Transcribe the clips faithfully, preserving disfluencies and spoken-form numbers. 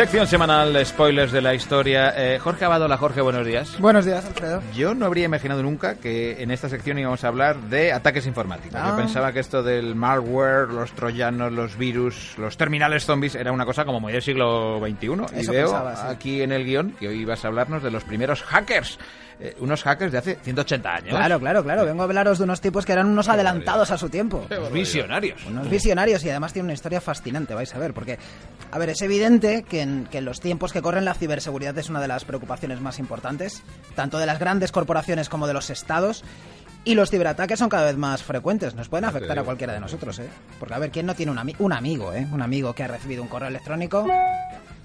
Sección semanal, spoilers de la historia. Eh, Jorge Abadola. Jorge, buenos días. Buenos días, Alfredo. Yo no habría imaginado nunca que en esta sección íbamos a hablar de ataques informáticos. Ah. Yo pensaba que esto del malware, los troyanos, los virus, los terminales zombies, era una cosa como muy del siglo veintiuno. Y Eso veo pensaba, sí. aquí en el guión que hoy vas a hablarnos de los primeros hackers. Eh, unos hackers de hace ciento ochenta años. Claro, claro, claro. Vengo a hablaros de unos tipos que eran unos Qué adelantados barbaridad. a su tiempo. Unos visionarios. Unos visionarios, y además tiene una historia fascinante, vais a ver. Porque, a ver, es evidente que en, que en los tiempos que corren la ciberseguridad es una de las preocupaciones más importantes, tanto de las grandes corporaciones como de los estados. Y los ciberataques son cada vez más frecuentes. Nos pueden afectar a cualquiera de nosotros, ¿eh? Porque, a ver, ¿quién no tiene un, ami- un amigo, eh? Un amigo que ha recibido un correo electrónico,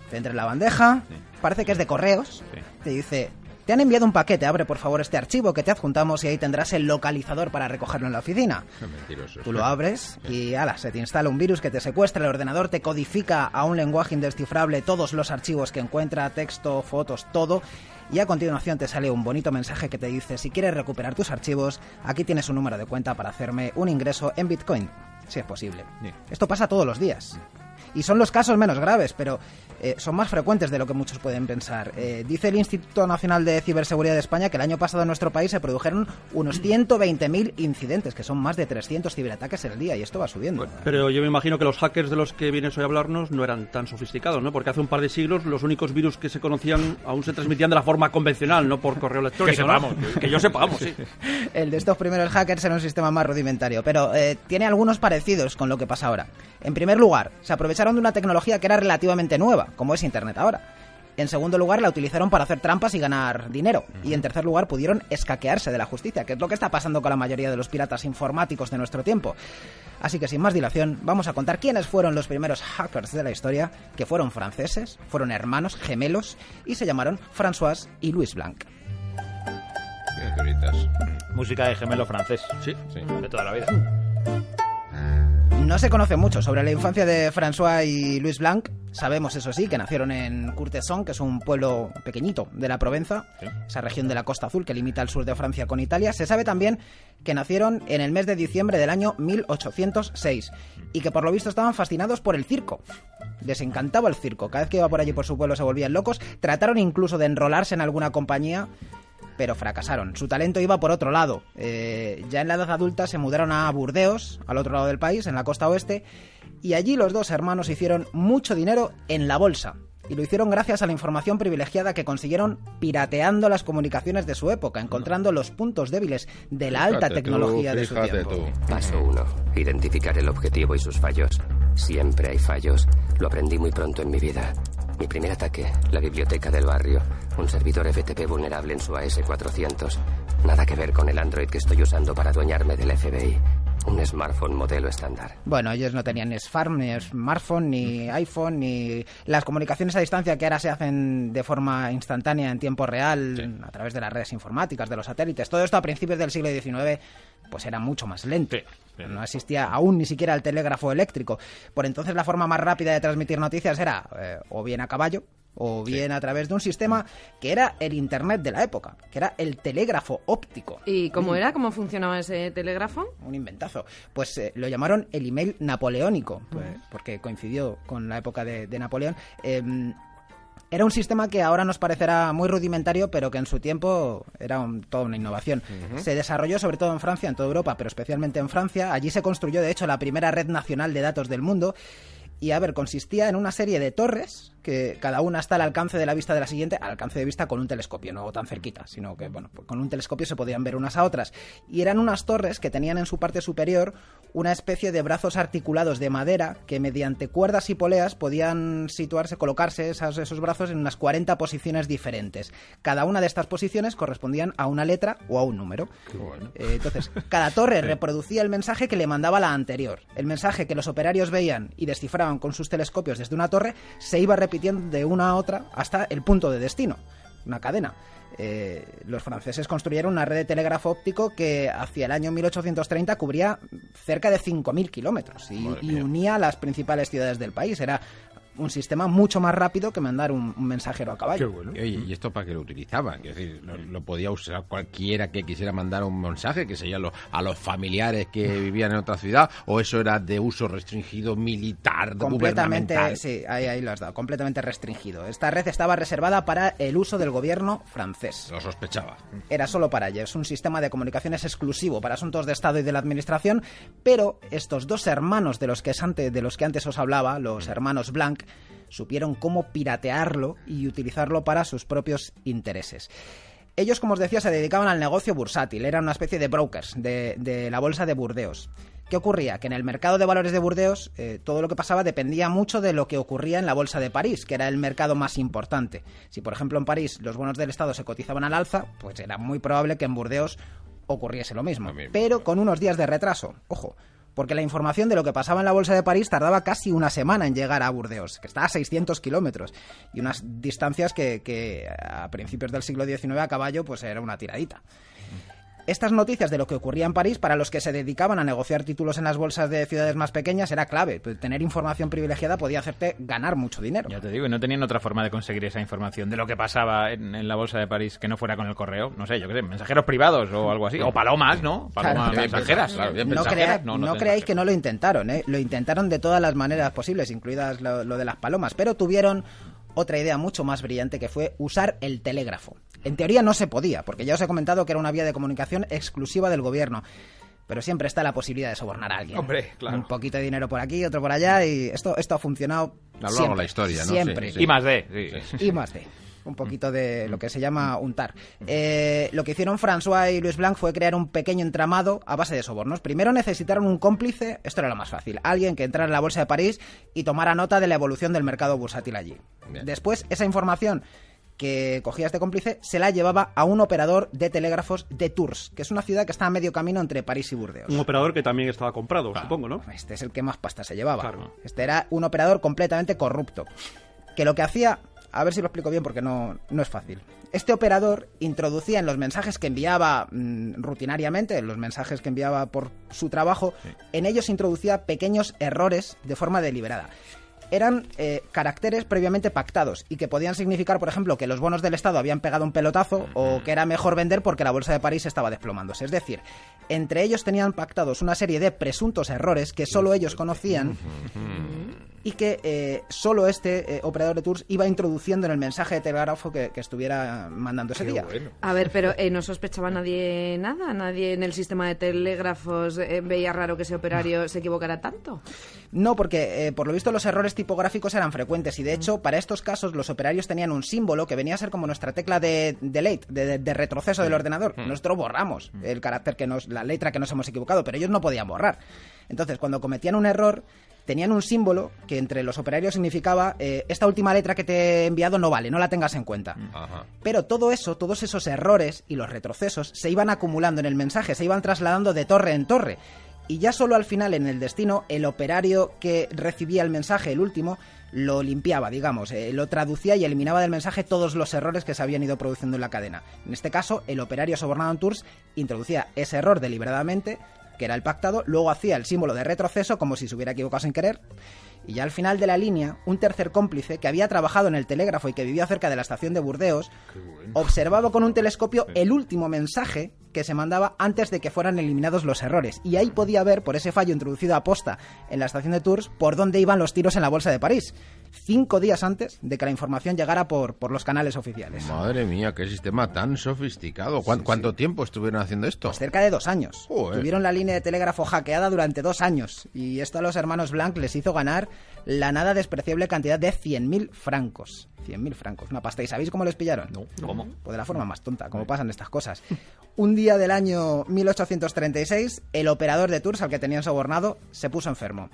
te entra en la bandeja, sí. parece que es de correos, sí. te dice... Te han enviado un paquete, abre por favor este archivo que te adjuntamos y ahí tendrás el localizador para recogerlo en la oficina. Mentiroso. Tú lo abres y ala, se te instala un virus que te secuestra el ordenador, te codifica a un lenguaje indescifrable todos los archivos que encuentra, texto, fotos, todo. Y a continuación te sale un bonito mensaje que te dice, si quieres recuperar tus archivos, aquí tienes un número de cuenta para hacerme un ingreso en Bitcoin, si es posible. Sí. Esto pasa todos los días. Y son los casos menos graves, pero eh, son más frecuentes de lo que muchos pueden pensar. Eh, dice el Instituto Nacional de Ciberseguridad de España que el año pasado en nuestro país se produjeron unos ciento veinte mil incidentes, que son más de trescientos ciberataques al día, y esto va subiendo. Bueno, pero yo me imagino que los hackers de los que vienes hoy a hablarnos no eran tan sofisticados, ¿no? Porque hace un par de siglos los únicos virus que se conocían aún se transmitían de la forma convencional, no por correo electrónico. Que sepamos, ¿no? Que yo sepamos, sí. El de estos primeros hackers era un sistema más rudimentario, pero eh, tiene algunos parecidos con lo que pasa ahora. En primer lugar, se aprovecharon de una tecnología que era relativamente nueva, como es Internet ahora. En segundo lugar, la utilizaron para hacer trampas y ganar dinero. Y en tercer lugar, pudieron escaquearse de la justicia, que es lo que está pasando con la mayoría de los piratas informáticos de nuestro tiempo. Así que sin más dilación, vamos a contar quiénes fueron los primeros hackers de la historia, que fueron franceses, fueron hermanos, gemelos, y se llamaron François y Louis Blanc. Música de gemelo francés, sí, sí, de toda la vida. No se conoce mucho sobre la infancia de François y Louis Blanc. Sabemos, eso sí, que nacieron en Courteson, que es un pueblo pequeñito de la Provenza, ¿sí? Esa región de la Costa Azul que limita al sur de Francia con Italia. Se sabe también que nacieron en el mes de diciembre del año mil ochocientos seis y que por lo visto estaban fascinados por el circo. Les encantaba el circo. Cada vez que iba por allí por su pueblo se volvían locos. Trataron incluso de enrolarse en alguna compañía, pero fracasaron. Su talento iba por otro lado. Eh, ya en la edad adulta se mudaron a Burdeos, al otro lado del país, en la costa oeste, y allí los dos hermanos hicieron mucho dinero en la bolsa. Y lo hicieron gracias a la información privilegiada que consiguieron pirateando las comunicaciones de su época, encontrando los puntos débiles de la alta fíjate tecnología tú, de su tiempo. Tú. Paso uno. Identificar el objetivo y sus fallos. Siempre hay fallos. Lo aprendí muy pronto en mi vida. Mi primer ataque, la biblioteca del barrio, un servidor F T P vulnerable en su A S cuatrocientos. Nada que ver con el Android que estoy usando para adueñarme del F B I. Un smartphone modelo estándar. Bueno, ellos no tenían ni smartphone, ni iPhone, ni las comunicaciones a distancia que ahora se hacen de forma instantánea en tiempo real, sí, a través de las redes informáticas, de los satélites. Todo esto a principios del siglo diecinueve pues era mucho más lento. Sí, bien. No existía aún ni siquiera el telégrafo eléctrico. Por entonces la forma más rápida de transmitir noticias era eh, o bien a caballo, o bien sí, a través de un sistema que era el Internet de la época, que era el telégrafo óptico. ¿Y cómo mm. era? ¿Cómo funcionaba ese telégrafo? Un inventazo. Pues eh, lo llamaron el email napoleónico, pues, uh-huh. porque coincidió con la época de, de Napoleón. Eh, Era un sistema que ahora nos parecerá muy rudimentario, pero que en su tiempo era un, toda una innovación. Uh-huh. Se desarrolló sobre todo en Francia, en toda Europa, pero especialmente en Francia. Allí se construyó, de hecho, la primera red nacional de datos del mundo. Y, a ver, consistía en una serie de torres que cada una está al alcance de la vista de la siguiente, al alcance de vista con un telescopio, no tan cerquita, sino que, bueno, con un telescopio se podían ver unas a otras. Y eran unas torres que tenían en su parte superior una especie de brazos articulados de madera que mediante cuerdas y poleas podían situarse, colocarse esos, esos brazos en unas cuarenta posiciones diferentes. Cada una de estas posiciones correspondían a una letra o a un número. Qué bueno. Eh, entonces, cada torre reproducía el mensaje que le mandaba la anterior. El mensaje que los operarios veían y descifraban con sus telescopios desde una torre se iba repitiendo de una a otra hasta el punto de destino, una cadena. Eh, los franceses construyeron una red de telégrafo óptico que hacia el año mil ochocientos treinta cubría cerca de cinco mil kilómetros y, y unía las principales ciudades del país. Era un sistema mucho más rápido que mandar un, un mensajero a caballo. Qué bueno. Y, oye, ¿y esto para qué lo utilizaban? Es decir, lo, lo podía usar cualquiera que quisiera mandar un mensaje, que sería lo, a los familiares que vivían en otra ciudad, o eso era de uso restringido militar, completamente, gubernamental. Sí, ahí, ahí lo has dado, completamente restringido. Esta red estaba reservada para el uso del gobierno francés. Lo sospechaba. Era solo para ellos, un sistema de comunicaciones exclusivo para asuntos de Estado y de la Administración, pero estos dos hermanos de los que, antes, de los que antes os hablaba, los hermanos Blanc, supieron cómo piratearlo y utilizarlo para sus propios intereses. Ellos, como os decía, se dedicaban al negocio bursátil, eran una especie de brokers de, de la bolsa de Burdeos. ¿Qué ocurría? Que en el mercado de valores de Burdeos eh, todo lo que pasaba dependía mucho de lo que ocurría en la bolsa de París, que era el mercado más importante. Si, por ejemplo, en París los bonos del Estado se cotizaban al alza, pues era muy probable que en Burdeos ocurriese lo mismo, pero con unos días de retraso. Ojo, porque la información de lo que pasaba en la bolsa de París tardaba casi una semana en llegar a Burdeos, que está a seiscientos kilómetros, y unas distancias que, que a principios del siglo diecinueve a caballo pues era una tiradita. Estas noticias de lo que ocurría en París, para los que se dedicaban a negociar títulos en las bolsas de ciudades más pequeñas, era clave. Tener información privilegiada podía hacerte ganar mucho dinero. Ya te digo, y no tenían otra forma de conseguir esa información de lo que pasaba en, en la bolsa de París que no fuera con el correo. No sé, yo qué sé, mensajeros privados o algo así. O palomas, ¿no? Palomas, claro, mensajeras. Claro, no, crea, no, no, no creáis que no lo intentaron, ¿eh? Lo intentaron de todas las maneras posibles, incluidas lo, lo de las palomas, pero tuvieron otra idea mucho más brillante, que fue usar el telégrafo. En teoría no se podía, porque ya os he comentado que era una vía de comunicación exclusiva del gobierno, pero siempre está la posibilidad de sobornar a alguien. Hombre, claro. Un poquito de dinero por aquí, otro por allá, y esto, esto ha funcionado hablamos siempre. La historia, ¿no? Siempre. Sí, sí. Y más de. Sí. Y más de. Un poquito de lo que se llama untar. Eh, lo que hicieron François y Luis Blanc fue crear un pequeño entramado a base de sobornos. Primero necesitaron un cómplice, esto era lo más fácil, alguien que entrara en la bolsa de París y tomara nota de la evolución del mercado bursátil allí. Bien. Después, esa información que cogía este cómplice se la llevaba a un operador de telégrafos de Tours, que es una ciudad que está a medio camino entre París y Burdeos. Un operador que también estaba comprado, claro, supongo, ¿no? Este es el que más pasta se llevaba. Claro. Este era un operador completamente corrupto, que lo que hacía... A ver si lo explico bien, porque no, no es fácil. Este operador introducía en los mensajes que enviaba mmm, rutinariamente, en los mensajes que enviaba por su trabajo, sí, en ellos introducía pequeños errores de forma deliberada. Eran eh, caracteres previamente pactados y que podían significar, por ejemplo, que los bonos del Estado habían pegado un pelotazo, uh-huh, o que era mejor vender porque la bolsa de París estaba desplomándose. Es decir, entre ellos tenían pactados una serie de presuntos errores que solo ellos conocían, uh-huh, y que eh, solo este eh, operador de Tours iba introduciendo en el mensaje de telégrafo que, que estuviera mandando ese Qué día. Bueno. A ver, pero eh, ¿no sospechaba nadie nada? ¿Nadie en el sistema de telégrafos eh, veía raro que ese operario se equivocara tanto? No, porque eh, por lo visto los errores tipográficos eran frecuentes y, de hecho, para estos casos los operarios tenían un símbolo que venía a ser como nuestra tecla de delete, de, de, de retroceso del ordenador. Nosotros borramos el carácter que nos, la letra que nos hemos equivocado, pero ellos no podían borrar. Entonces, cuando cometían un error, tenían un símbolo que entre los operarios significaba eh, esta última letra que te he enviado no vale, no la tengas en cuenta. Ajá. Pero todo eso, todos esos errores y los retrocesos se iban acumulando en el mensaje, se iban trasladando de torre en torre. Y ya solo al final, en el destino, el operario que recibía el mensaje, el último, lo limpiaba, digamos, eh, lo traducía y eliminaba del mensaje todos los errores que se habían ido produciendo en la cadena. En este caso, el operario sobornado en Tours introducía ese error deliberadamente, que era el pactado, luego hacía el símbolo de retroceso como si se hubiera equivocado sin querer, y ya al final de la línea, un tercer cómplice que había trabajado en el telégrafo y que vivía cerca de la estación de Burdeos, bueno, observaba con un telescopio el último mensaje que se mandaba antes de que fueran eliminados los errores, y ahí podía ver, por ese fallo introducido a posta en la estación de Tours, por dónde iban los tiros en la bolsa de París, cinco días antes de que la información llegara por, por los canales oficiales. Madre mía, qué sistema tan sofisticado. ¿Cuánto, sí, ¿cuánto sí. tiempo estuvieron haciendo esto? Pues cerca de dos años. Joder. Tuvieron la línea de telégrafo hackeada durante dos años, y esto a los hermanos Blanc les hizo ganar la nada despreciable cantidad de cien mil francos. cien mil francos, una pasta. ¿Y sabéis cómo les pillaron? No. ¿Cómo? Pues de la forma más tonta, como pasan estas cosas. Un día del año mil ochocientos treinta y seis, el operador de Tours al que tenían sobornado se puso enfermo.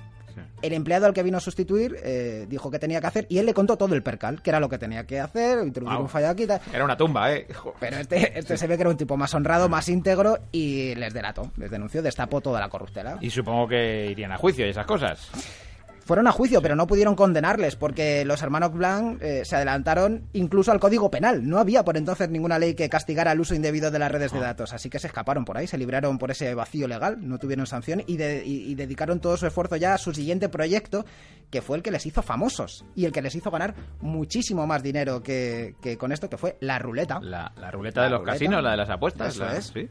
El empleado al que vino a sustituir eh, dijo que tenía que hacer, y él le contó todo el percal, que era lo que tenía que hacer, introducir wow. un fallo aquí. Tal. Era una tumba, ¿eh? Joder. Pero este, este sí. se ve que era un tipo más honrado, más íntegro, y les delató, les denunció, destapó toda la corruptela. Y supongo que irían a juicio y esas cosas. fueron a juicio, pero no pudieron condenarles porque los hermanos Blanc eh, se adelantaron incluso al Código Penal. No había por entonces ninguna ley que castigara el uso indebido de las redes de datos, así que se escaparon por ahí, se libraron por ese vacío legal, no tuvieron sanción y, de, y, y dedicaron todo su esfuerzo ya a su siguiente proyecto, que fue el que les hizo famosos y el que les hizo ganar muchísimo más dinero que, que con esto, que fue la ruleta. La, la ruleta la de los ruleta. Casinos, la de las apuestas. Eso la, es. ¿Sí?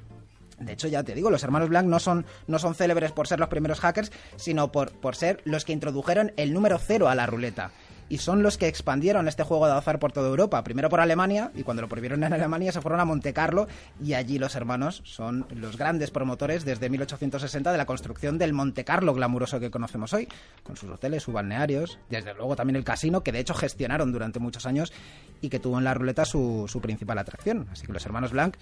De hecho, ya te digo, los hermanos Blanc no son, no son célebres por ser los primeros hackers, sino por, por ser los que introdujeron el número cero a la ruleta. Y son los que expandieron este juego de azar por toda Europa. Primero por Alemania, y cuando lo prohibieron en Alemania se fueron a Montecarlo, y allí los hermanos son los grandes promotores desde mil ochocientos sesenta de la construcción del Montecarlo glamuroso que conocemos hoy, con sus hoteles, sus balnearios, desde luego también el casino, que de hecho gestionaron durante muchos años y que tuvo en la ruleta su, su principal atracción. Así que los hermanos Blanc,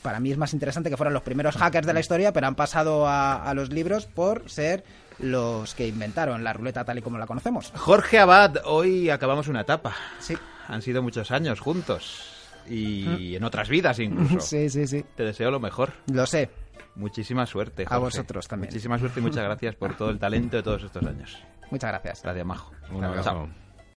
para mí es más interesante que fueran los primeros hackers de la historia, pero han pasado a, a los libros por ser los que inventaron la ruleta tal y como la conocemos. Jorge Abad, hoy acabamos una etapa. Sí. Han sido muchos años juntos y ¿Mm? en otras vidas incluso. Sí, sí, sí. Te deseo lo mejor. Lo sé. Muchísima suerte, Jorge. A vosotros también. Muchísima suerte y muchas gracias por todo el talento de todos estos años. Muchas gracias. Gracias, Majo. Un abrazo.